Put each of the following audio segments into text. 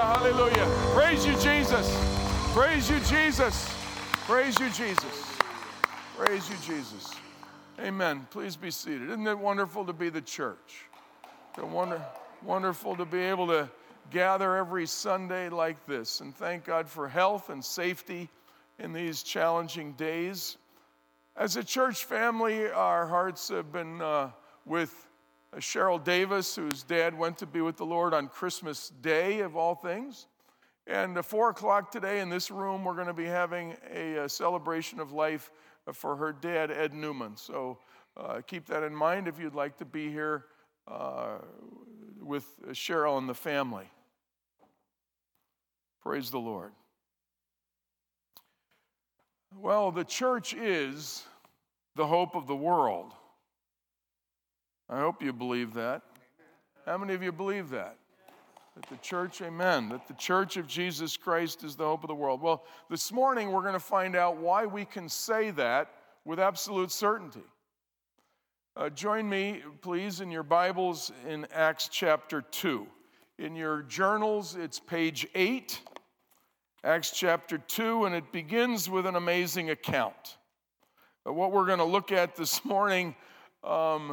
hallelujah. Praise you, Jesus. Praise you, Jesus. Praise you, Jesus. Praise you, Jesus. Amen. Please be seated. Isn't it wonderful to be the church? Wonderful to be able to gather every Sunday like this. And thank God for health and safety in these challenging days. As a church family, our hearts have been with Cheryl Davis, whose dad went to be with the Lord on Christmas Day, of all things. And at 4 o'clock today in this room, we're going to be having a celebration of life for her dad, Ed Newman. So keep that in mind if you'd like to be here with Cheryl and the family. Praise the Lord. Well, the church is the hope of the world. I hope you believe that. How many of you believe that? That the church, amen, that the church of Jesus Christ is the hope of the world. Well, this morning we're going to find out why we can say that with absolute certainty. Join me, please, in your Bibles in Acts chapter 2. In your journals, it's page 8, Acts chapter 2, and it begins with an amazing account. What we're going to look at this morning, I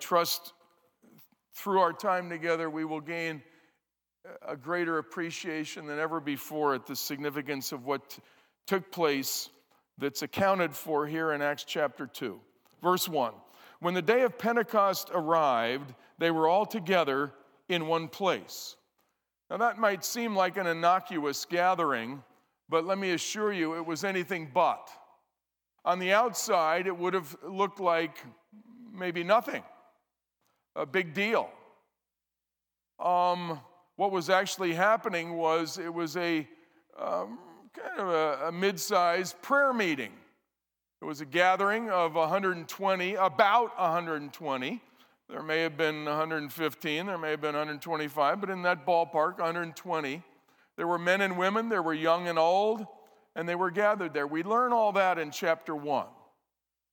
trust through our time together we will gain a greater appreciation than ever before at the significance of what took place that's accounted for here in Acts chapter 2. Verse 1, when the day of Pentecost arrived, they were all together in one place. Now that might seem like an innocuous gathering, but let me assure you it was anything but. On the outside, it would have looked like maybe nothing, a big deal. What was actually happening was it was a kind of a mid-sized prayer meeting. It was a gathering of 120, about 120. There may have been 115, there may have been 125, but in that ballpark, 120. There were men and women, there were young and old, and they were gathered there. We learn all that in chapter 1.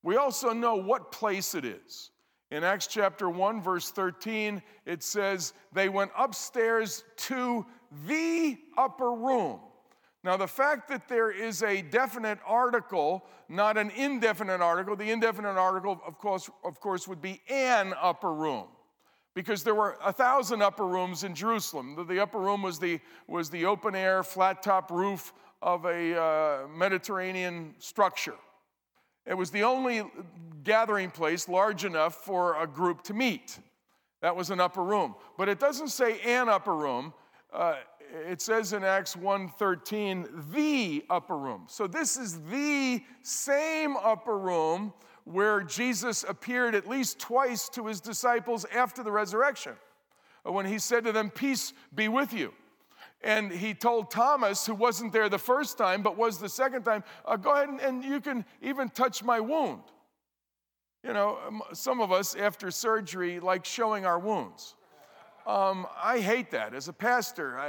We also know what place it is. In Acts chapter 1, verse 13, it says, they went upstairs to the upper room. Now, the fact that there is a definite article, not an indefinite article, the indefinite article, of course, would be an upper room, because there were 1,000 upper rooms in Jerusalem. The upper room was the open-air, flat-top roof of a Mediterranean structure. It was the only gathering place large enough for a group to meet. That was an upper room. But it doesn't say an upper room. It says in Acts 1:13, the upper room. So this is the same upper room where Jesus appeared at least twice to his disciples after the resurrection, when he said to them, peace be with you. And he told Thomas, who wasn't there the first time but was the second time, go ahead and you can even touch my wound. You know, some of us after surgery like showing our wounds. I hate that as a pastor.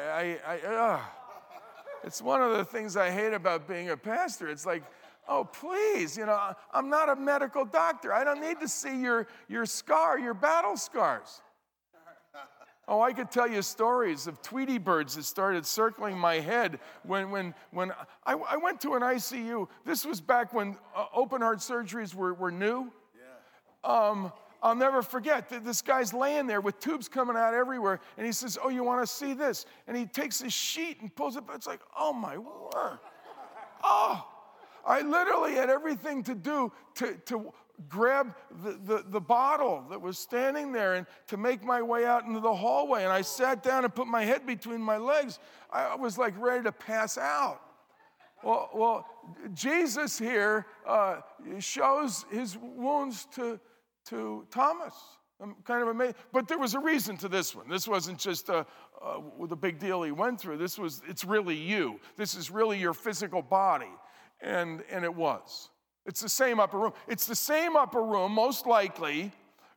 It's one of the things I hate about being a pastor. It's like, oh, please, you know, I'm not a medical doctor. I don't need to see your scar, your battle scars. Oh, I could tell you stories of Tweety birds that started circling my head when I went to an ICU. This was back when open-heart surgeries were new. Yeah. I'll never forget that this guy's laying there with tubes coming out everywhere, and he says, oh, you want to see this? And he takes his sheet and pulls it. It's like, oh, my word. Oh, I literally had everything to do to grab the bottle that was standing there and to make my way out into the hallway. And I sat down and put my head between my legs. I was like ready to pass out. Well, Jesus here shows his wounds to Thomas. I'm kind of amazed. But there was a reason to this one. This wasn't just the big deal he went through. This was, it's really you. This is really your physical body. And it was. It's the same upper room. It's the same upper room, most likely,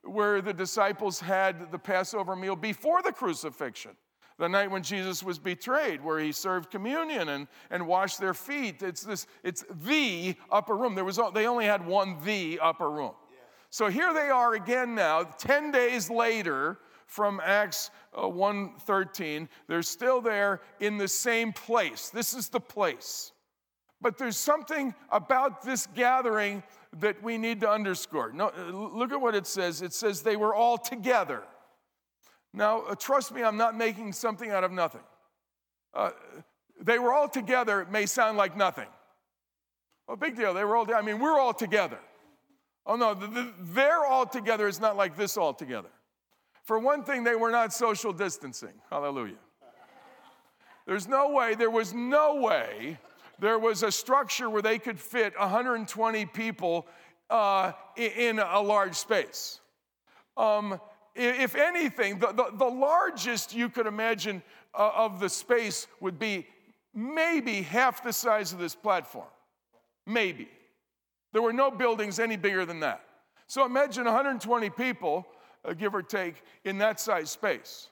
where the disciples had the Passover meal before the crucifixion, the night when Jesus was betrayed, where he served communion and washed their feet. It's the upper room. They only had one the upper room. So here they are again now, 10 days later from Acts 1:13. They're still there in the same place. This is the place. But there's something about this gathering that we need to underscore. No, look at what it says. It says they were all together. Now, trust me, I'm not making something out of nothing. They were all together. It may sound like nothing. Well, big deal. They were all. I mean, we're all together. Oh no, they're all together is not like this all together. For one thing, they were not social distancing. Hallelujah. There was no way. There was a structure where they could fit 120 people in a large space. If anything, the largest you could imagine of the space would be maybe half the size of this platform. Maybe. There were no buildings any bigger than that. So imagine 120 people, give or take, in that size space.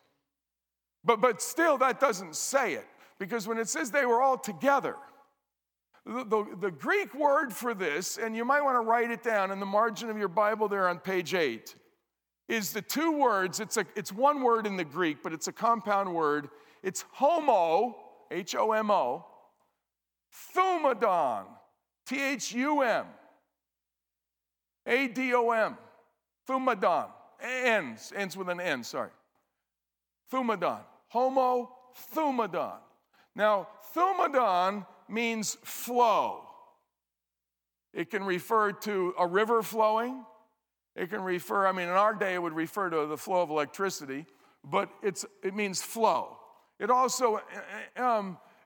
But still, that doesn't say it. Because when it says they were all together, the Greek word for this, and you might want to write it down in the margin of your Bible there on page 8, is the two words. It's one word in the Greek, but it's a compound word. It's homo, H-O-M-O, thumadon, T-H-U-M, A-D-O-M, thumadon, ends with an N, sorry. Thumadon, homo thumadon. Now, thumadon means flow. It can refer to a river flowing. It can refer, I mean, in our day it would refer to the flow of electricity, but it means flow. It also,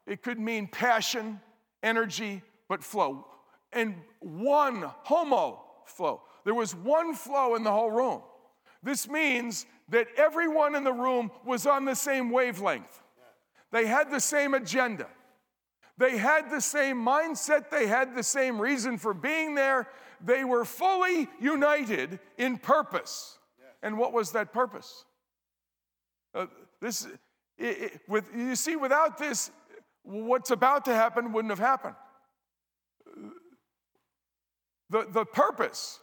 it could mean passion, energy, but flow. And one homo flow. There was one flow in the whole room. This means that everyone in the room was on the same wavelength. They had the same agenda. They had the same mindset. They had the same reason for being there. They were fully united in purpose. Yes. And what was that purpose? Without this, what's about to happen wouldn't have happened. The purpose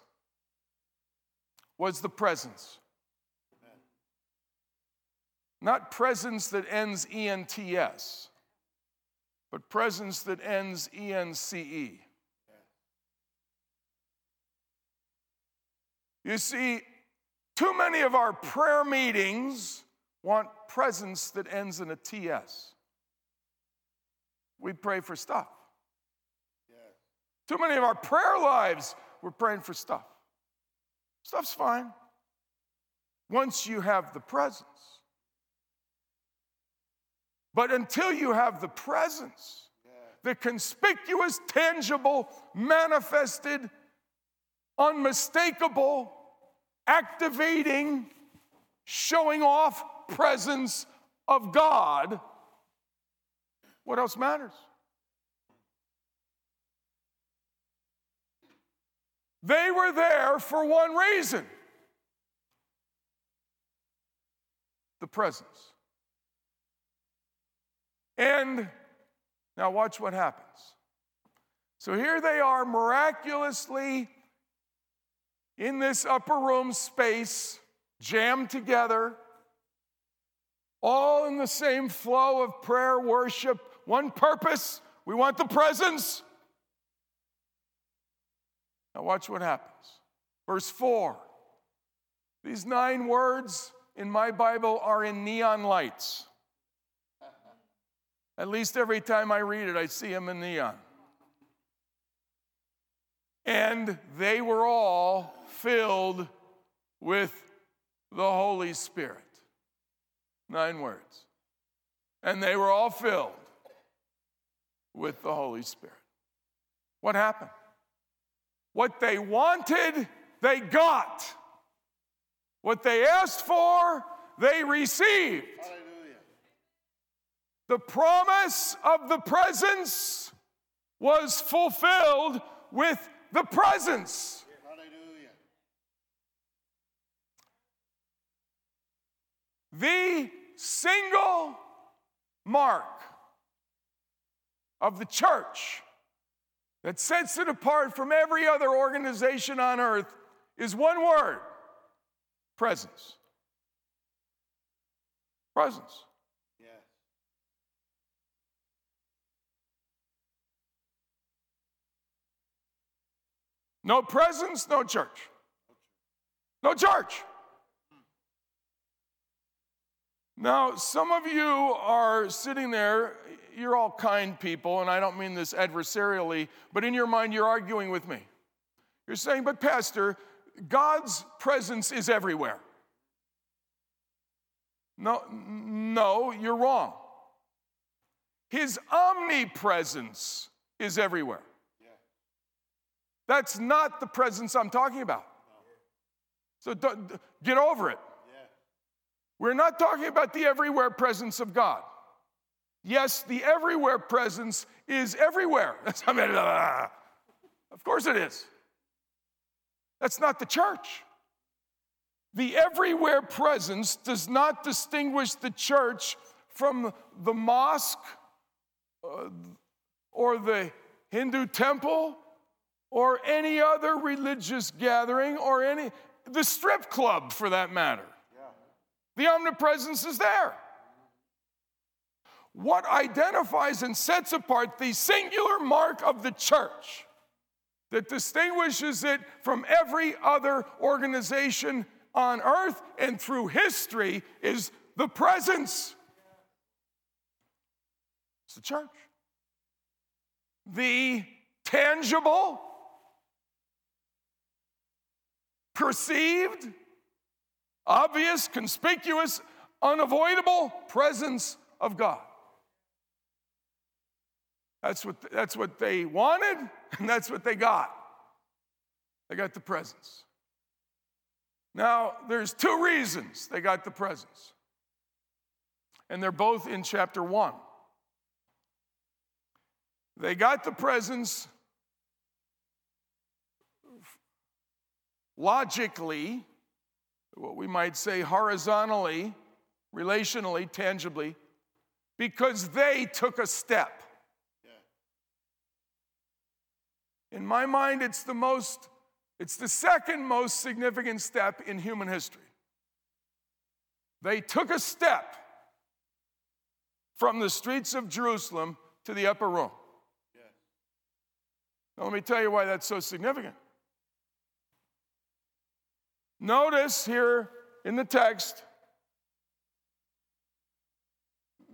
was the presence. Amen. Not presence that ends E-N-T-S. But presence that ends E-N-C-E. You see, too many of our prayer meetings want presence that ends in a T-S. We pray for stuff. Too many of our prayer lives, we're praying for stuff. Stuff's fine. Once you have the presence. But until you have the presence, the conspicuous, tangible, manifested, unmistakable, activating, showing off presence of God, what else matters? They were there for one reason: the presence. And now watch what happens. So here they are miraculously in this upper room space, jammed together, all in the same flow of prayer, worship, one purpose. We want the presence. Now watch what happens. Verse 4. These 9 words in my Bible are in neon lights. At least every time I read it, I see him in neon. And they were all filled with the Holy Spirit. 9 words. And they were all filled with the Holy Spirit. What happened? What they wanted, they got. What they asked for, they received. The promise of the presence was fulfilled with the presence. Hallelujah. The single mark of the church that sets it apart from every other organization on earth is one word: presence. Presence. Yeah. No presence, no church. No church. Now, some of you are sitting there, you're all kind people, and I don't mean this adversarially, but in your mind you're arguing with me. You're saying, but Pastor, God's presence is everywhere. No, you're wrong. His omnipresence is everywhere. Yeah. That's not the presence I'm talking about. No. So get over it. Yeah. We're not talking about the everywhere presence of God. Yes, the everywhere presence is everywhere. Of course it is. That's not the church. The everywhere presence does not distinguish the church from the mosque or the Hindu temple or any other religious gathering or the strip club for that matter. Yeah. The omnipresence is there. What identifies and sets apart the singular mark of the church that distinguishes it from every other organization on earth and through history is the presence. It's the church. The tangible, perceived, obvious, conspicuous, unavoidable presence of God. That's what they wanted, and that's what they got. They got the presence. Now, there's two reasons they got the presence, and they're both in chapter 1. They got the presence logically, what we might say horizontally, relationally, tangibly, because they took a step. Yeah. In my mind, it's the second most significant step in human history. They took a step from the streets of Jerusalem to the upper room. Yeah. Now, let me tell you why that's so significant. Notice here in the text,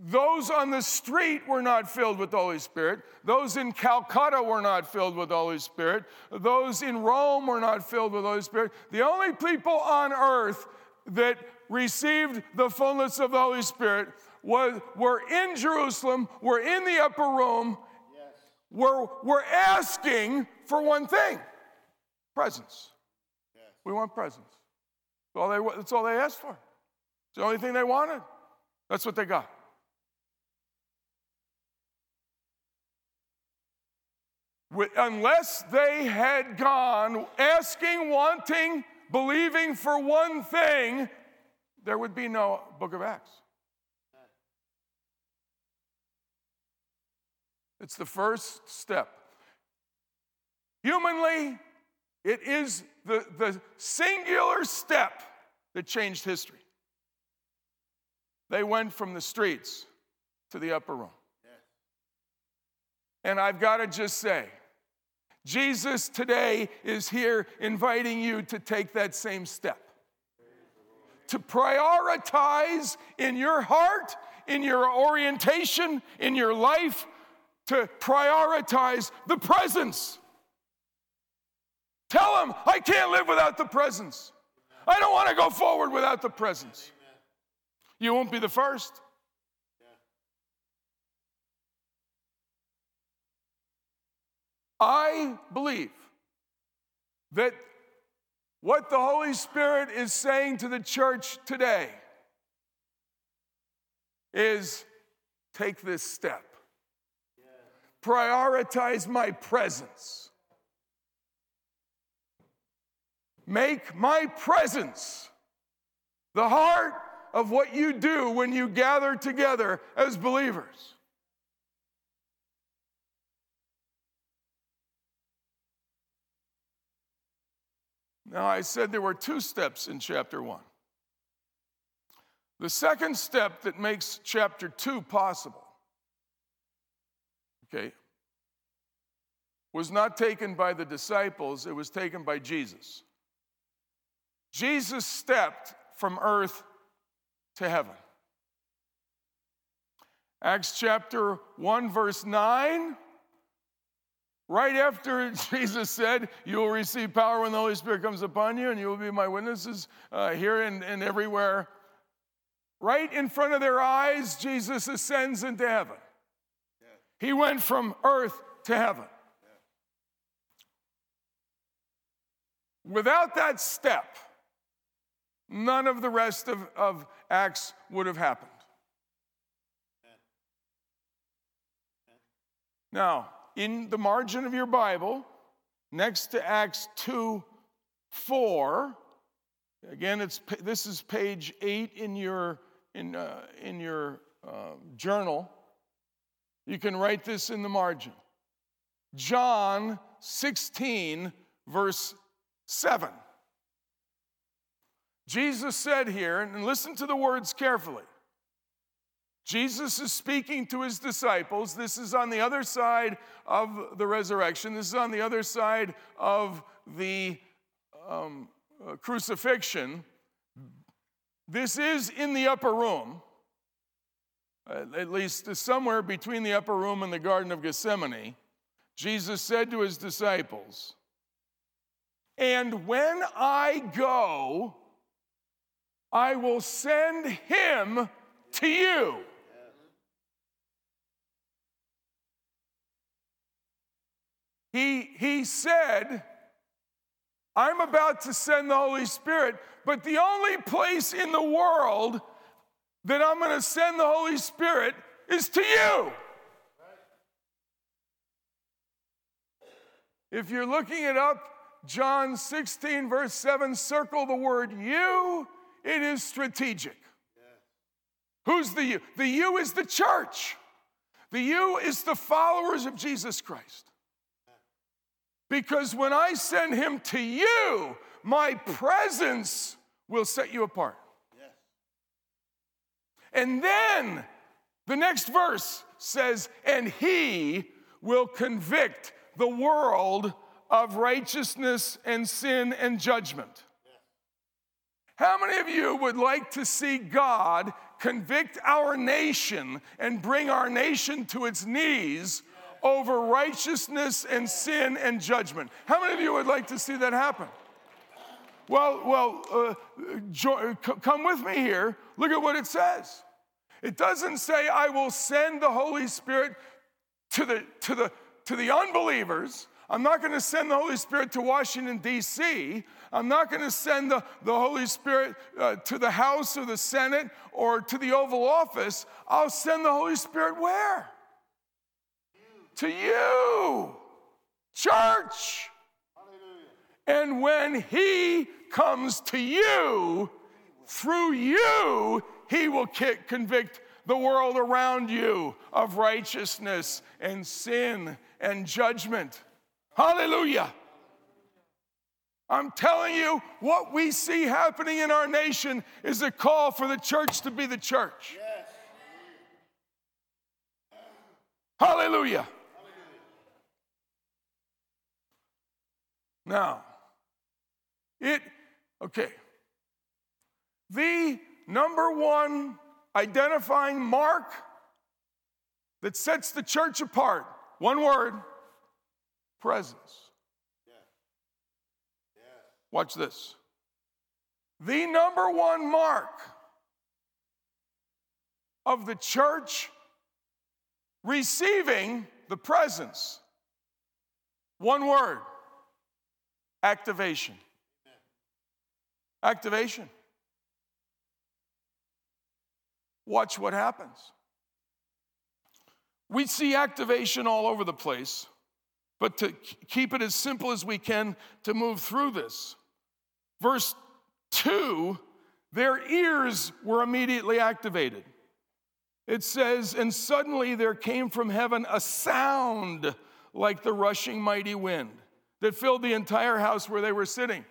those on the street were not filled with the Holy Spirit. Those in Calcutta were not filled with the Holy Spirit. Those in Rome were not filled with the Holy Spirit. The only people on earth that received the fullness of the Holy Spirit were in Jerusalem, were in the upper room, yes. were asking for one thing: presence. Yes. We want presence. That's all they asked for. It's the only thing they wanted. That's what they got. Unless they had gone asking, wanting, believing for one thing, there would be no book of Acts. It's the first step. Humanly, it is the singular step that changed history. They went from the streets to the upper room. And I've got to just say, Jesus today is here inviting you to take that same step, to prioritize in your heart, in your orientation, in your life, to prioritize the presence. Tell him, I can't live without the presence. I don't want to go forward without the presence. You won't be the first. I believe that what the Holy Spirit is saying to the church today is take this step. Yeah. Prioritize my presence. Make my presence the heart of what you do when you gather together as believers. Now, I said there were two steps in chapter 1. The second step that makes chapter 2 possible, okay, was not taken by the disciples, it was taken by Jesus. Jesus stepped from earth to heaven. Acts chapter 1, verse 9, right after Jesus said, you will receive power when the Holy Spirit comes upon you, and you will be my witnesses here and everywhere. Right in front of their eyes, Jesus ascends into heaven. Yeah. He went from earth to heaven. Yeah. Without that step, none of the rest of Acts would have happened. Now, in the margin of your Bible, next to Acts 2:4, again, this is page 8 in your journal. You can write this in the margin. John 16, verse 7. Jesus said here, and listen to the words carefully. Jesus is speaking to his disciples. This is on the other side of the resurrection. This is on the other side of the crucifixion. This is in the upper room, at least somewhere between the upper room and the Garden of Gethsemane. Jesus said to his disciples, "And when I go, I will send him to you." He said, I'm about to send the Holy Spirit, but the only place in the world that I'm going to send the Holy Spirit is to you. If you're looking it up, John 16, verse 7, circle the word you. It is strategic. Who's the you? The you is the church. The you is the followers of Jesus Christ. Because when I send him to you, my presence will set you apart. Yes. And then the next verse says, and he will convict the world of righteousness and sin and judgment. Yes. How many of you would like to see God convict our nation and bring our nation to its knees over righteousness and sin and judgment? How many of you would like to see that happen? Well, come with me here. Look at what it says. It doesn't say, I will send the Holy Spirit to the unbelievers. I'm not going to send the Holy Spirit to Washington, D.C. I'm not going to send the Holy Spirit to the House or the Senate or to the Oval Office. I'll send the Holy Spirit where? To you, church. Hallelujah. And when he comes to you, through you, he will convict the world around you of righteousness and sin and judgment. Hallelujah. I'm telling you, what we see happening in our nation is a call for the church to be the church. Yes. Hallelujah. Hallelujah. Now, the number one identifying mark that sets the church apart, one word, presence. Watch this. The number one mark of the church receiving the presence, one word, activation. Activation. Watch what happens. We see activation all over the place, but to keep it as simple as we can to move through this. Verse 2, their ears were immediately activated. It says, and suddenly there came from heaven a sound like the rushing mighty wind that filled the entire house where they were sitting.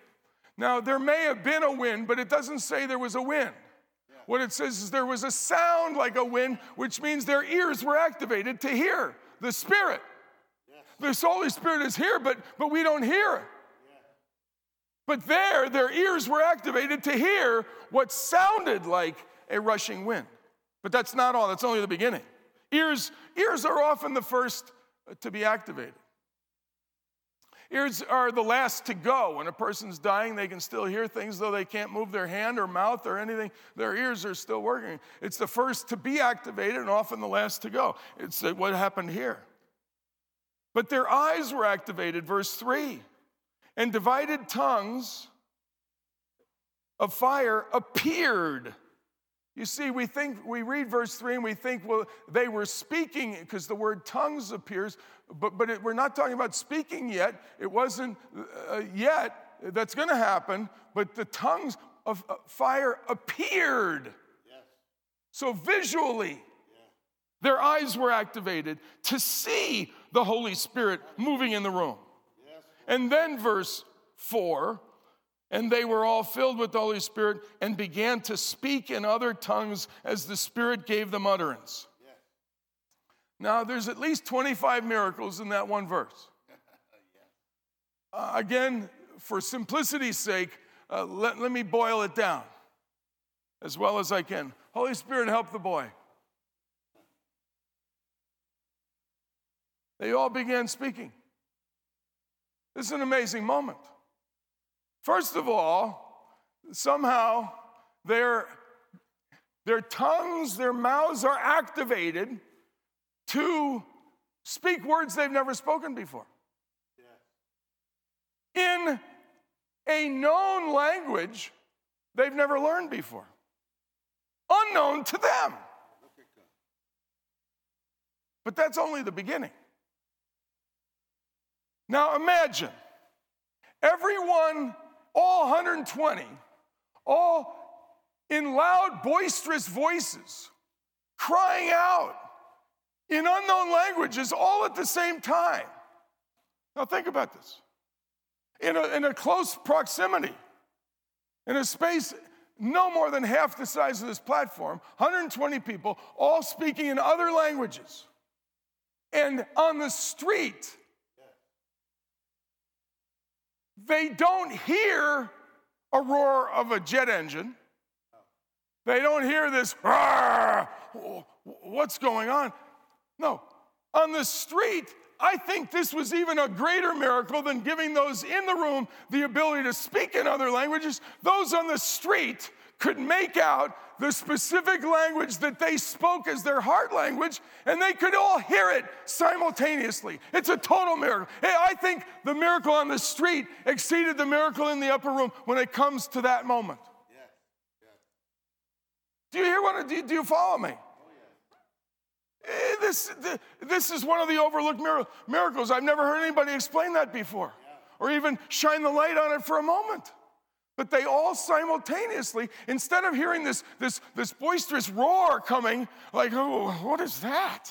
Now, there may have been a wind, but it doesn't say there was a wind. What it says is there was a sound like a wind, which means their ears were activated to hear the Spirit. Yes. The Holy Spirit is here, but we don't hear it. Yeah. But their ears were activated to hear what sounded like a rushing wind. But that's not all. That's only the beginning. Ears are often the first to be activated. Ears are the last to go. When a person's dying, they can still hear things, though they can't move their hand or mouth or anything. Their ears are still working. It's the first to be activated and often the last to go. It's what happened here. But their eyes were activated, verse 3. And divided tongues of fire appeared. You see, we read verse 3 and we think, well, they were speaking, because the word tongues appears, but we're not talking about speaking yet. It wasn't yet. That's going to happen. But the tongues of fire appeared. Yes. So visually, their eyes were activated to see the Holy Spirit moving in the room. Yes. And then verse 4, and they were all filled with the Holy Spirit and began to speak in other tongues as the Spirit gave them utterance. Yes. Now, there's at least 25 miracles in that one verse. Yes. Again, for simplicity's sake, let me boil it down as well as I can. Holy Spirit, help the boy. They all began speaking. This is an amazing moment. First of all, somehow their tongues, their mouths are activated to speak words they've never spoken before. Yeah. In a known language they've never learned before. Unknown to them. But that's only the beginning. Now imagine, everyone, all 120, all in loud, boisterous voices, crying out in unknown languages all at the same time. Now think about this. In a close proximity, in a space no more than half the size of this platform, 120 people all speaking in other languages. And on the street, they don't hear a roar of a jet engine. They don't hear this, "Rawr! What's going on?" No. On the street, I think this was even a greater miracle than giving those in the room the ability to speak in other languages. Those on the street could make out the specific language that they spoke as their heart language, and they could all hear it simultaneously. It's a total miracle. I think the miracle on the street exceeded the miracle in the upper room when it comes to that moment. Yeah. Yeah. Do you hear what? Do you follow me? Oh, yeah. This is one of the overlooked miracles. I've never heard anybody explain that before, or even shine the light on it for a moment. But they all simultaneously, instead of hearing this boisterous roar coming, like, "Oh, what is that?"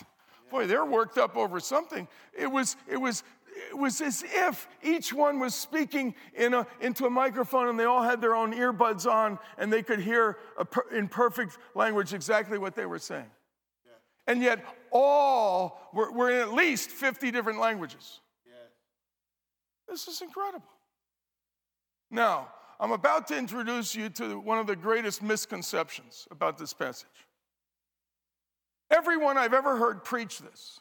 Yeah. Boy, they're worked up over something. It was as if each one was speaking into a microphone, and they all had their own earbuds on, and they could hear in perfect language exactly what they were saying. Yeah. And yet, all were in at least 50 different languages. Yeah. This is incredible. Now, I'm about to introduce you to one of the greatest misconceptions about this passage. Everyone I've ever heard preach this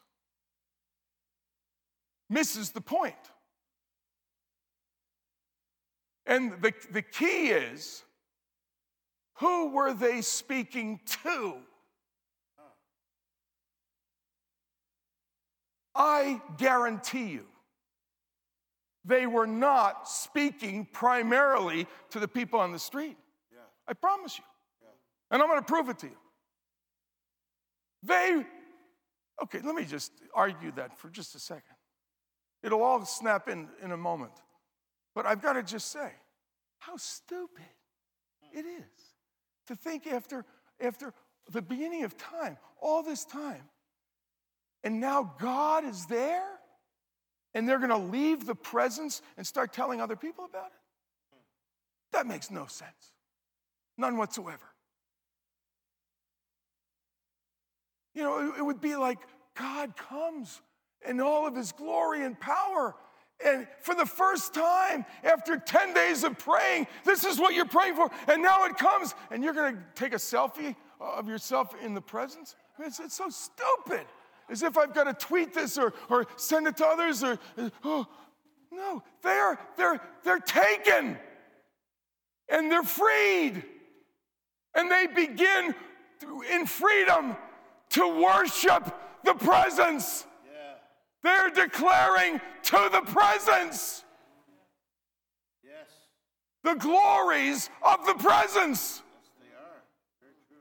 misses the point. And the key is, who were they speaking to? I guarantee you, they were not speaking primarily to the people on the street. Yeah. I promise you. Yeah. And I'm going to prove it to you. Okay, let me just argue that for just a second. It'll all snap in a moment. But I've got to just say, how stupid it is to think after the beginning of time, all this time, and now God is there? And they're going to leave the presence and start telling other people about it? That makes no sense. None whatsoever. You know, it would be like God comes in all of his glory and power. And for the first time, after 10 days of praying, this is what you're praying for. And now it comes, and you're going to take a selfie of yourself in the presence? I mean, it's so stupid. As if I've got to tweet this or send it to others. No, they're taken. And they're freed. And they begin in freedom to worship the presence. Yeah. They're declaring to the presence. Yes. The glories of the presence. Yes, they are. Very true.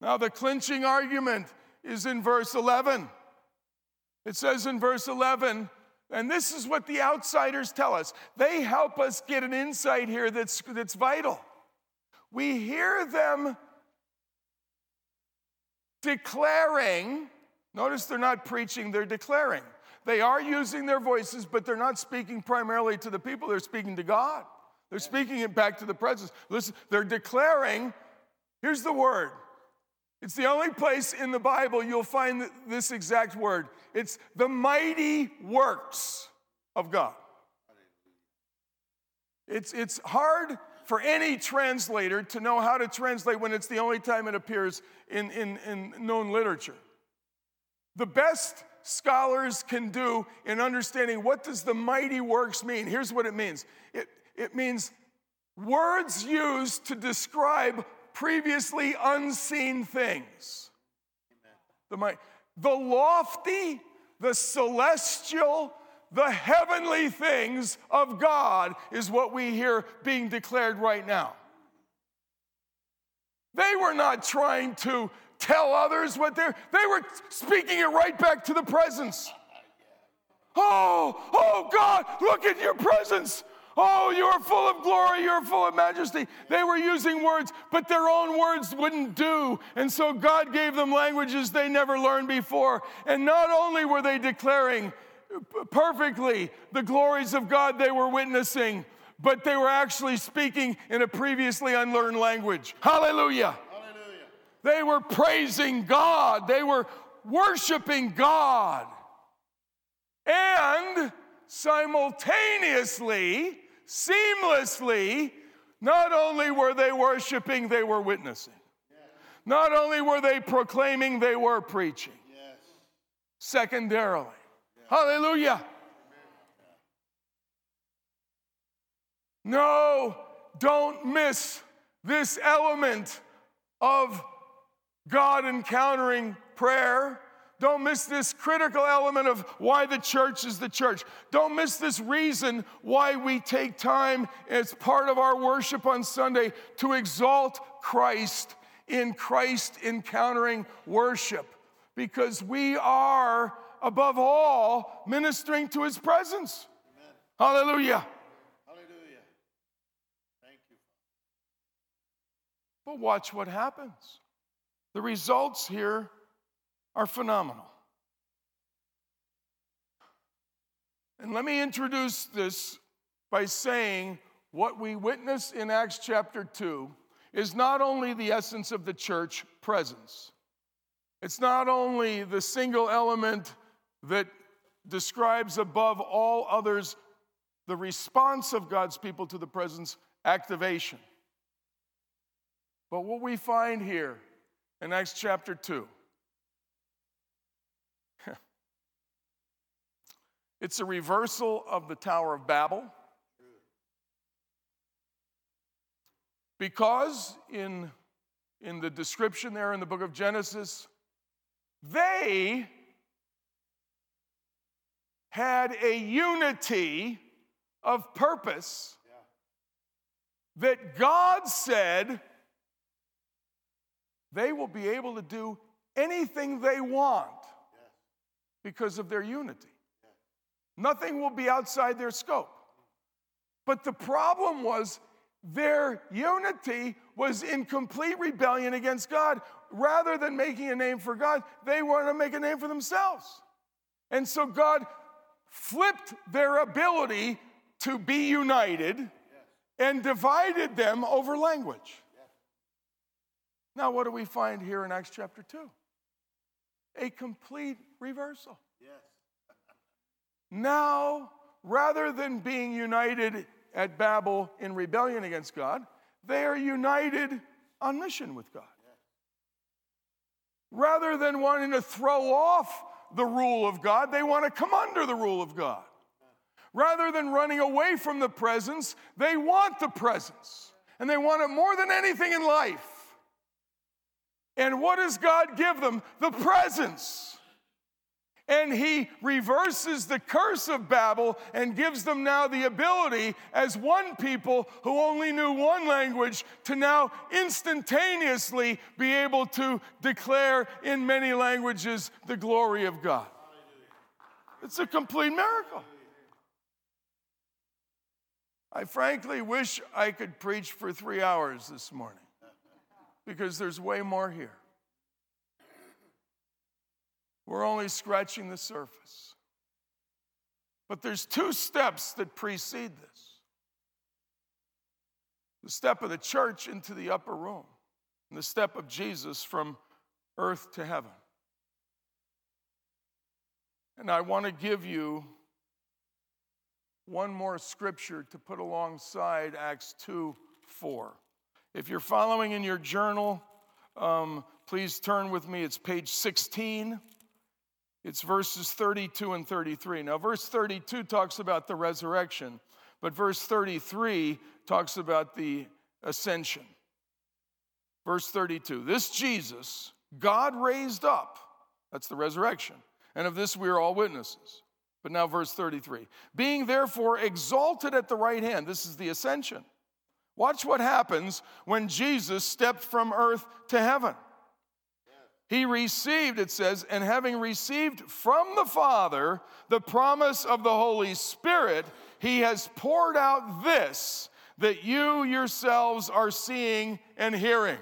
Now, the clinching argument is in verse 11. It says in verse 11, and this is what the outsiders tell us. They help us get an insight here that's vital. We hear them declaring. Notice they're not preaching, they're declaring. They are using their voices, but they're not speaking primarily to the people. They're speaking to God. They're speaking it back to the presence. Listen, they're declaring. Here's the word. It's the only place in the Bible you'll find this exact word. It's the mighty works of God. It's hard for any translator to know how to translate when it's the only time it appears in known literature. The best scholars can do in understanding what does the mighty works mean. Here's what it means. It means words used to describe previously unseen things. The lofty, the celestial, the heavenly things of God is what we hear being declared right now. They were not trying to tell others what they were speaking it right back to the presence. Oh God, look at your presence. Oh, you are full of glory, you are full of majesty. They were using words, but their own words wouldn't do. And so God gave them languages they never learned before. And not only were they declaring perfectly the glories of God they were witnessing, but they were actually speaking in a previously unlearned language. Hallelujah. Hallelujah. They were praising God. They were worshiping God. And simultaneously, seamlessly, not only were they worshiping, they were witnessing. Yes. Not only were they proclaiming, they were preaching. Yes. Secondarily. Yes. Hallelujah. Amen. No, don't miss this element of God encountering prayer. Don't miss this critical element of why the church is the church. Don't miss this reason why we take time as part of our worship on Sunday to exalt Christ in Christ encountering worship. Because we are, above all, ministering to his presence. Amen. Hallelujah. Hallelujah. Thank you. But watch what happens. The results here are phenomenal. And let me introduce this by saying what we witness in Acts chapter 2 is not only the essence of the church presence. It's not only the single element that describes above all others the response of God's people to the presence, activation. But what we find here in Acts chapter 2, it's a reversal of the Tower of Babel, because in the description there in the book of Genesis, they had a unity of purpose that God said they will be able to do anything they want because of their unity. Nothing will be outside their scope. But the problem was their unity was in complete rebellion against God. Rather than making a name for God, they wanted to make a name for themselves. And so God flipped their ability to be united and divided them over language. Yeah. Now, what do we find here in Acts chapter 2? A complete reversal. Yes. Now, rather than being united at Babel in rebellion against God, they are united on mission with God. Yes. Rather than wanting to throw off the rule of God, they want to come under the rule of God. Rather than running away from the presence, they want the presence. And they want it more than anything in life. And what does God give them? The presence. And he reverses the curse of Babel and gives them now the ability, as one people who only knew one language, to now instantaneously be able to declare in many languages the glory of God. It's a complete miracle. I frankly wish I could preach for 3 hours this morning because there's way more here. We're only scratching the surface. But there's two steps that precede this. The step of the church into the upper room and the step of Jesus from earth to heaven. And I want to give you one more scripture to put alongside Acts 2:4. If you're following in your journal, please turn with me. It's page 16. It's verses 32 and 33. Now, verse 32 talks about the resurrection, but verse 33 talks about the ascension. Verse 32, this Jesus, God raised up. That's the resurrection. And of this we are all witnesses. But now verse 33, being therefore exalted at the right hand. This is the ascension. Watch what happens when Jesus stepped from earth to heaven. He received, it says, and having received from the Father the promise of the Holy Spirit, he has poured out this that you yourselves are seeing and hearing.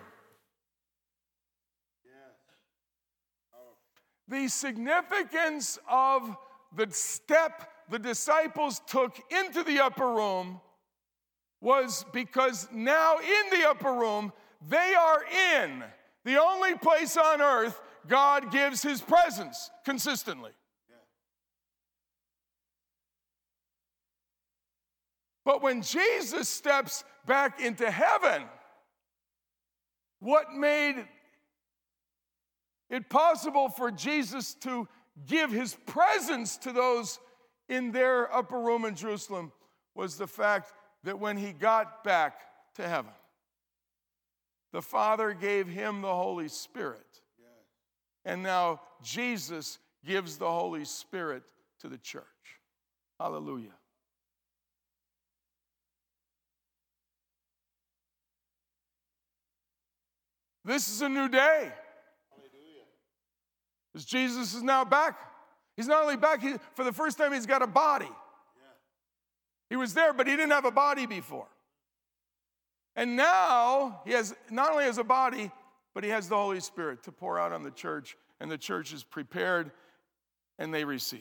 The significance of the step the disciples took into the upper room was because now in the upper room, they are in the only place on earth God gives his presence consistently. Yeah. But when Jesus steps back into heaven, what made it possible for Jesus to give his presence to those in their upper room in Jerusalem was the fact that when he got back to heaven, the Father gave him the Holy Spirit. Yes. And now Jesus gives the Holy Spirit to the church. Hallelujah. This is a new day. Because Jesus is now back. He's not only back, for the first time he's got a body. Yeah. He was there, but he didn't have a body before. And now, he has not only has a body, but he has the Holy Spirit to pour out on the church, and the church is prepared, and they receive.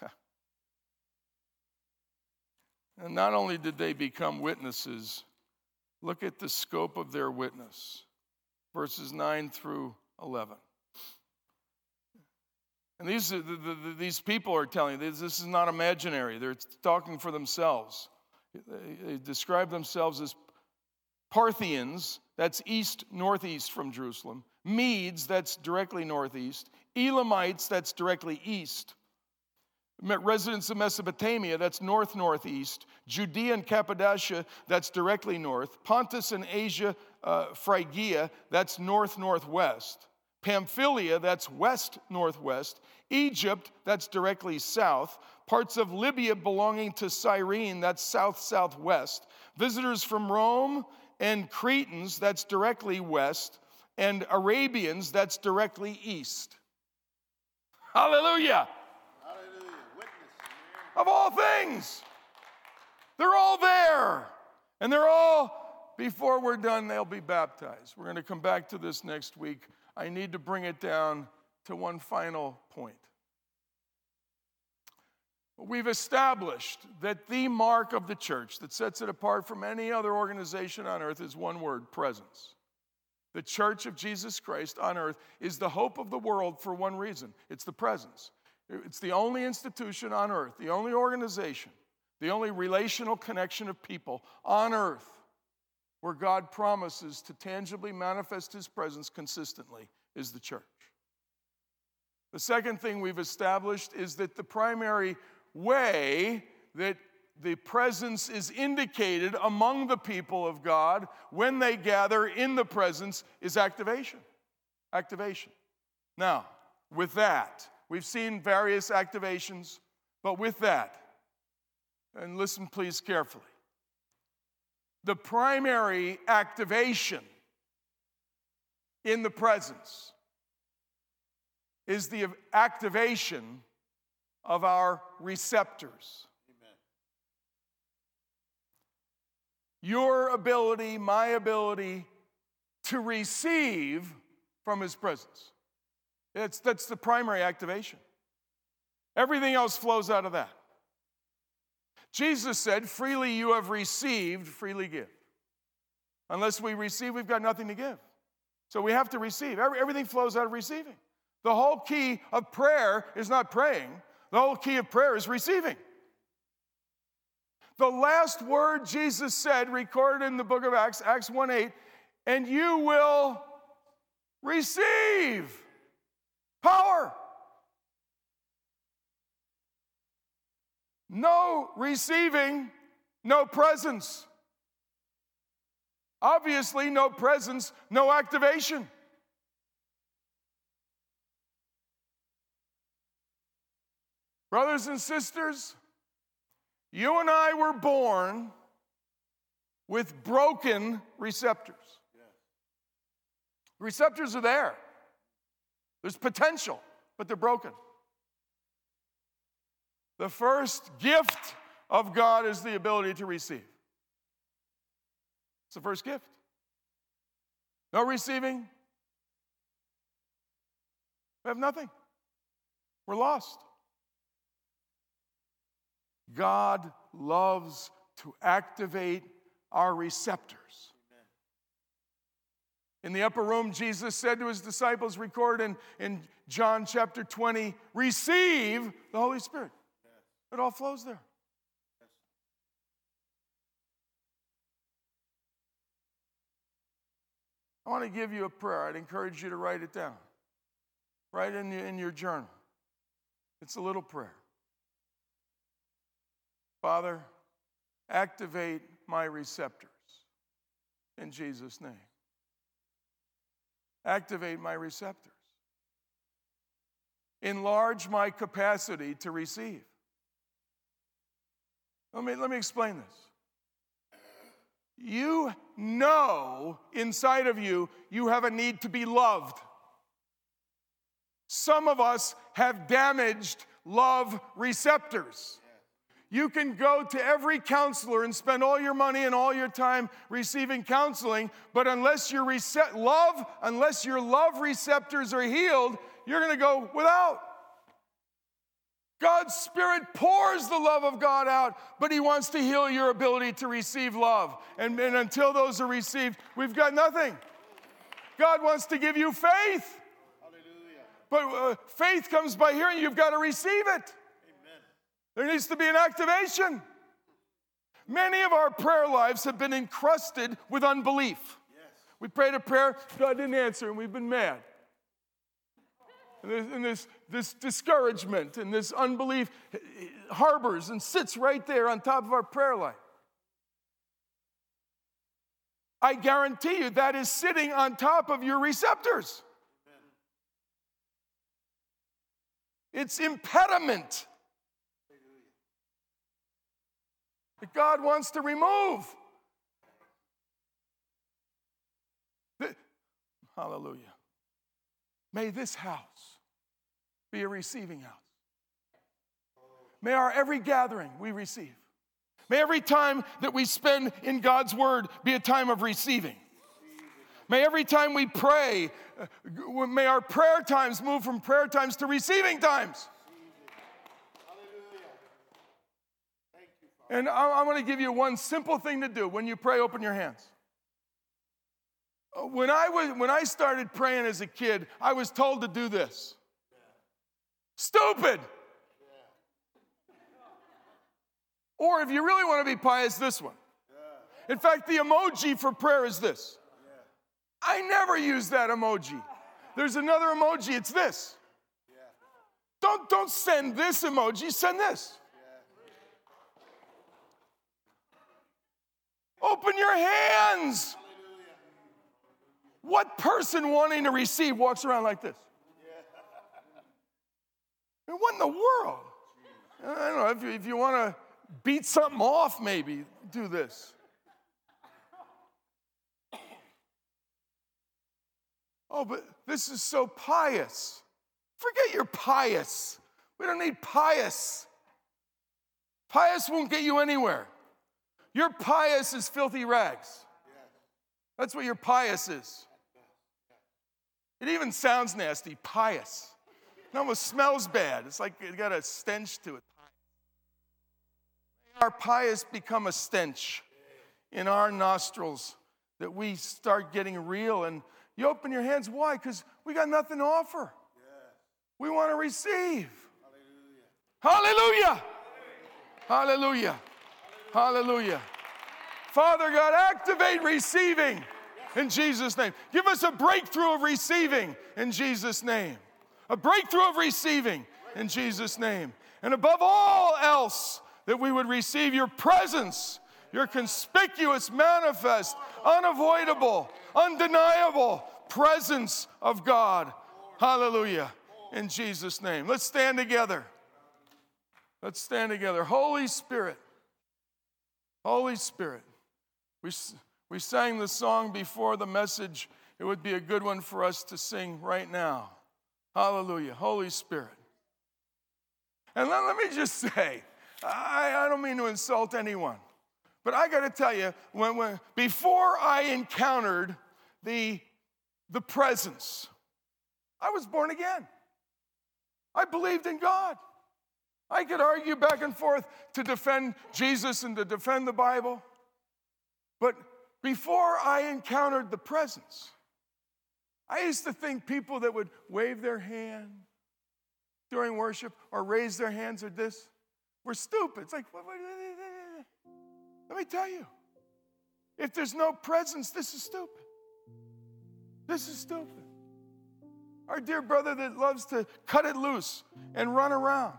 Yeah. And not only did they become witnesses, look at the scope of their witness. Verses 9 through 11. And these people are telling you, this is not imaginary. They're talking for themselves. They describe themselves as Parthians, that's east, northeast from Jerusalem. Medes, that's directly northeast. Elamites, that's directly east. Residents of Mesopotamia, that's north, northeast. Judea and Cappadocia, that's directly north. Pontus and Asia, Phrygia, that's north, northwest. Pamphylia, that's west, northwest. Egypt, that's directly south. Parts of Libya belonging to Cyrene, that's south, southwest. Visitors from Rome and Cretans, that's directly west. And Arabians, that's directly east. Hallelujah! Of all things. They're all there. And they're all, before we're done, they'll be baptized. We're going to come back to this next week. I need to bring it down to one final point. We've established that the mark of the church that sets it apart from any other organization on earth is one word: presence. The church of Jesus Christ on earth is the hope of the world for one reason. It's the presence. It's the only institution on earth, the only organization, the only relational connection of people on earth where God promises to tangibly manifest his presence consistently is the church. The second thing we've established is that the primary way that the presence is indicated among the people of God when they gather in the presence is activation. Activation. Now, with that, we've seen various activations, but with that, and listen please carefully, the primary activation in the presence is the activation of our receptors. Amen. Your ability, my ability to receive from his presence. That's the primary activation. Everything else flows out of that. Jesus said, freely you have received, freely give. Unless we receive, we've got nothing to give. So we have to receive. Everything flows out of receiving. The whole key of prayer is not praying. The whole key of prayer is receiving. The last word Jesus said, recorded in the book of Acts, Acts 1:8, and you will receive power. No receiving, no presence. Obviously, no presence, no activation. Brothers and sisters, you and I were born with broken receptors. Yeah. Receptors are there. There's potential, but they're broken. The first gift of God is the ability to receive. It's the first gift. No receiving. We have nothing. We're lost. God loves to activate our receptors. Amen. In the upper room, Jesus said to his disciples, recorded in John chapter 20, receive the Holy Spirit. Yes. It all flows there. Yes. I want to give you a prayer. I'd encourage you to write it down. Write it in your journal. It's a little prayer. Father, activate my receptors in Jesus' name. Activate my receptors. Enlarge my capacity to receive. Let me explain this. You know inside of you, you have a need to be loved. Some of us have damaged love receptors. You can go to every counselor and spend all your money and all your time receiving counseling, but unless your love receptors are healed, you're going to go without. God's Spirit pours the love of God out, but he wants to heal your ability to receive love. And until those are received, we've got nothing. God wants to give you faith. Hallelujah. But faith comes by hearing. You've got to receive it. There needs to be an activation. Many of our prayer lives have been encrusted with unbelief. Yes. We prayed a prayer, God didn't answer, and we've been mad. And this discouragement and this unbelief harbors and sits right there on top of our prayer life. I guarantee you that is sitting on top of your receptors. Amen. It's impediment that God wants to remove. Hallelujah. May this house be a receiving house. May our every gathering we receive. May every time that we spend in God's word be a time of receiving. May every time we pray, may our prayer times move from prayer times to receiving times. And I'm going to give you one simple thing to do. When you pray, open your hands. When I started praying as a kid, I was told to do this. Yeah. Stupid! Yeah. Or if you really want to be pious, this one. Yeah. In fact, the emoji for prayer is this. Yeah. I never use that emoji. There's another emoji, it's this. Yeah. Don't send this emoji, send this. Yeah. Open your hands! What person wanting to receive walks around like this? I mean, what in the world? I don't know, if you want to beat something off, maybe do this. Oh, but this is so pious. Forget your pious. We don't need pious. Pious won't get you anywhere. Your pious is filthy rags. That's what your pious is. It even sounds nasty, pious. It almost smells bad. It's like it got a stench to it. May our pious become a stench in our nostrils, that we start getting real. And you open your hands. Why? Because we got nothing to offer. We want to receive. Hallelujah. Hallelujah. Hallelujah. Father God, activate receiving in Jesus' name. Give us a breakthrough of receiving in Jesus' name. A breakthrough of receiving in Jesus' name. And above all else, that we would receive your presence, your conspicuous, manifest, unavoidable, undeniable presence of God. Hallelujah. In Jesus' name. Let's stand together. Let's stand together. Holy Spirit. Holy Spirit. We sang the song before the message. It would be a good one for us to sing right now. Hallelujah. Holy Spirit. And let me just say, I don't mean to insult anyone, but I got to tell you, before I encountered the presence, I was born again. I believed in God. I could argue back and forth to defend Jesus and to defend the Bible. But before I encountered the presence, I used to think people that would wave their hand during worship or raise their hands or this were stupid. It's like, let me tell you, if there's no presence, this is stupid. This is stupid. Our dear brother that loves to cut it loose and run around.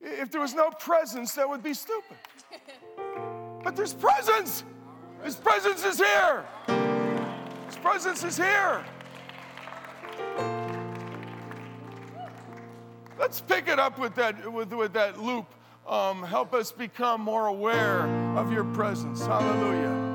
If there was no presence, that would be stupid. But there's presence. His presence is here. His presence is here. Let's pick it up with that loop. Help us become more aware of your presence. Hallelujah.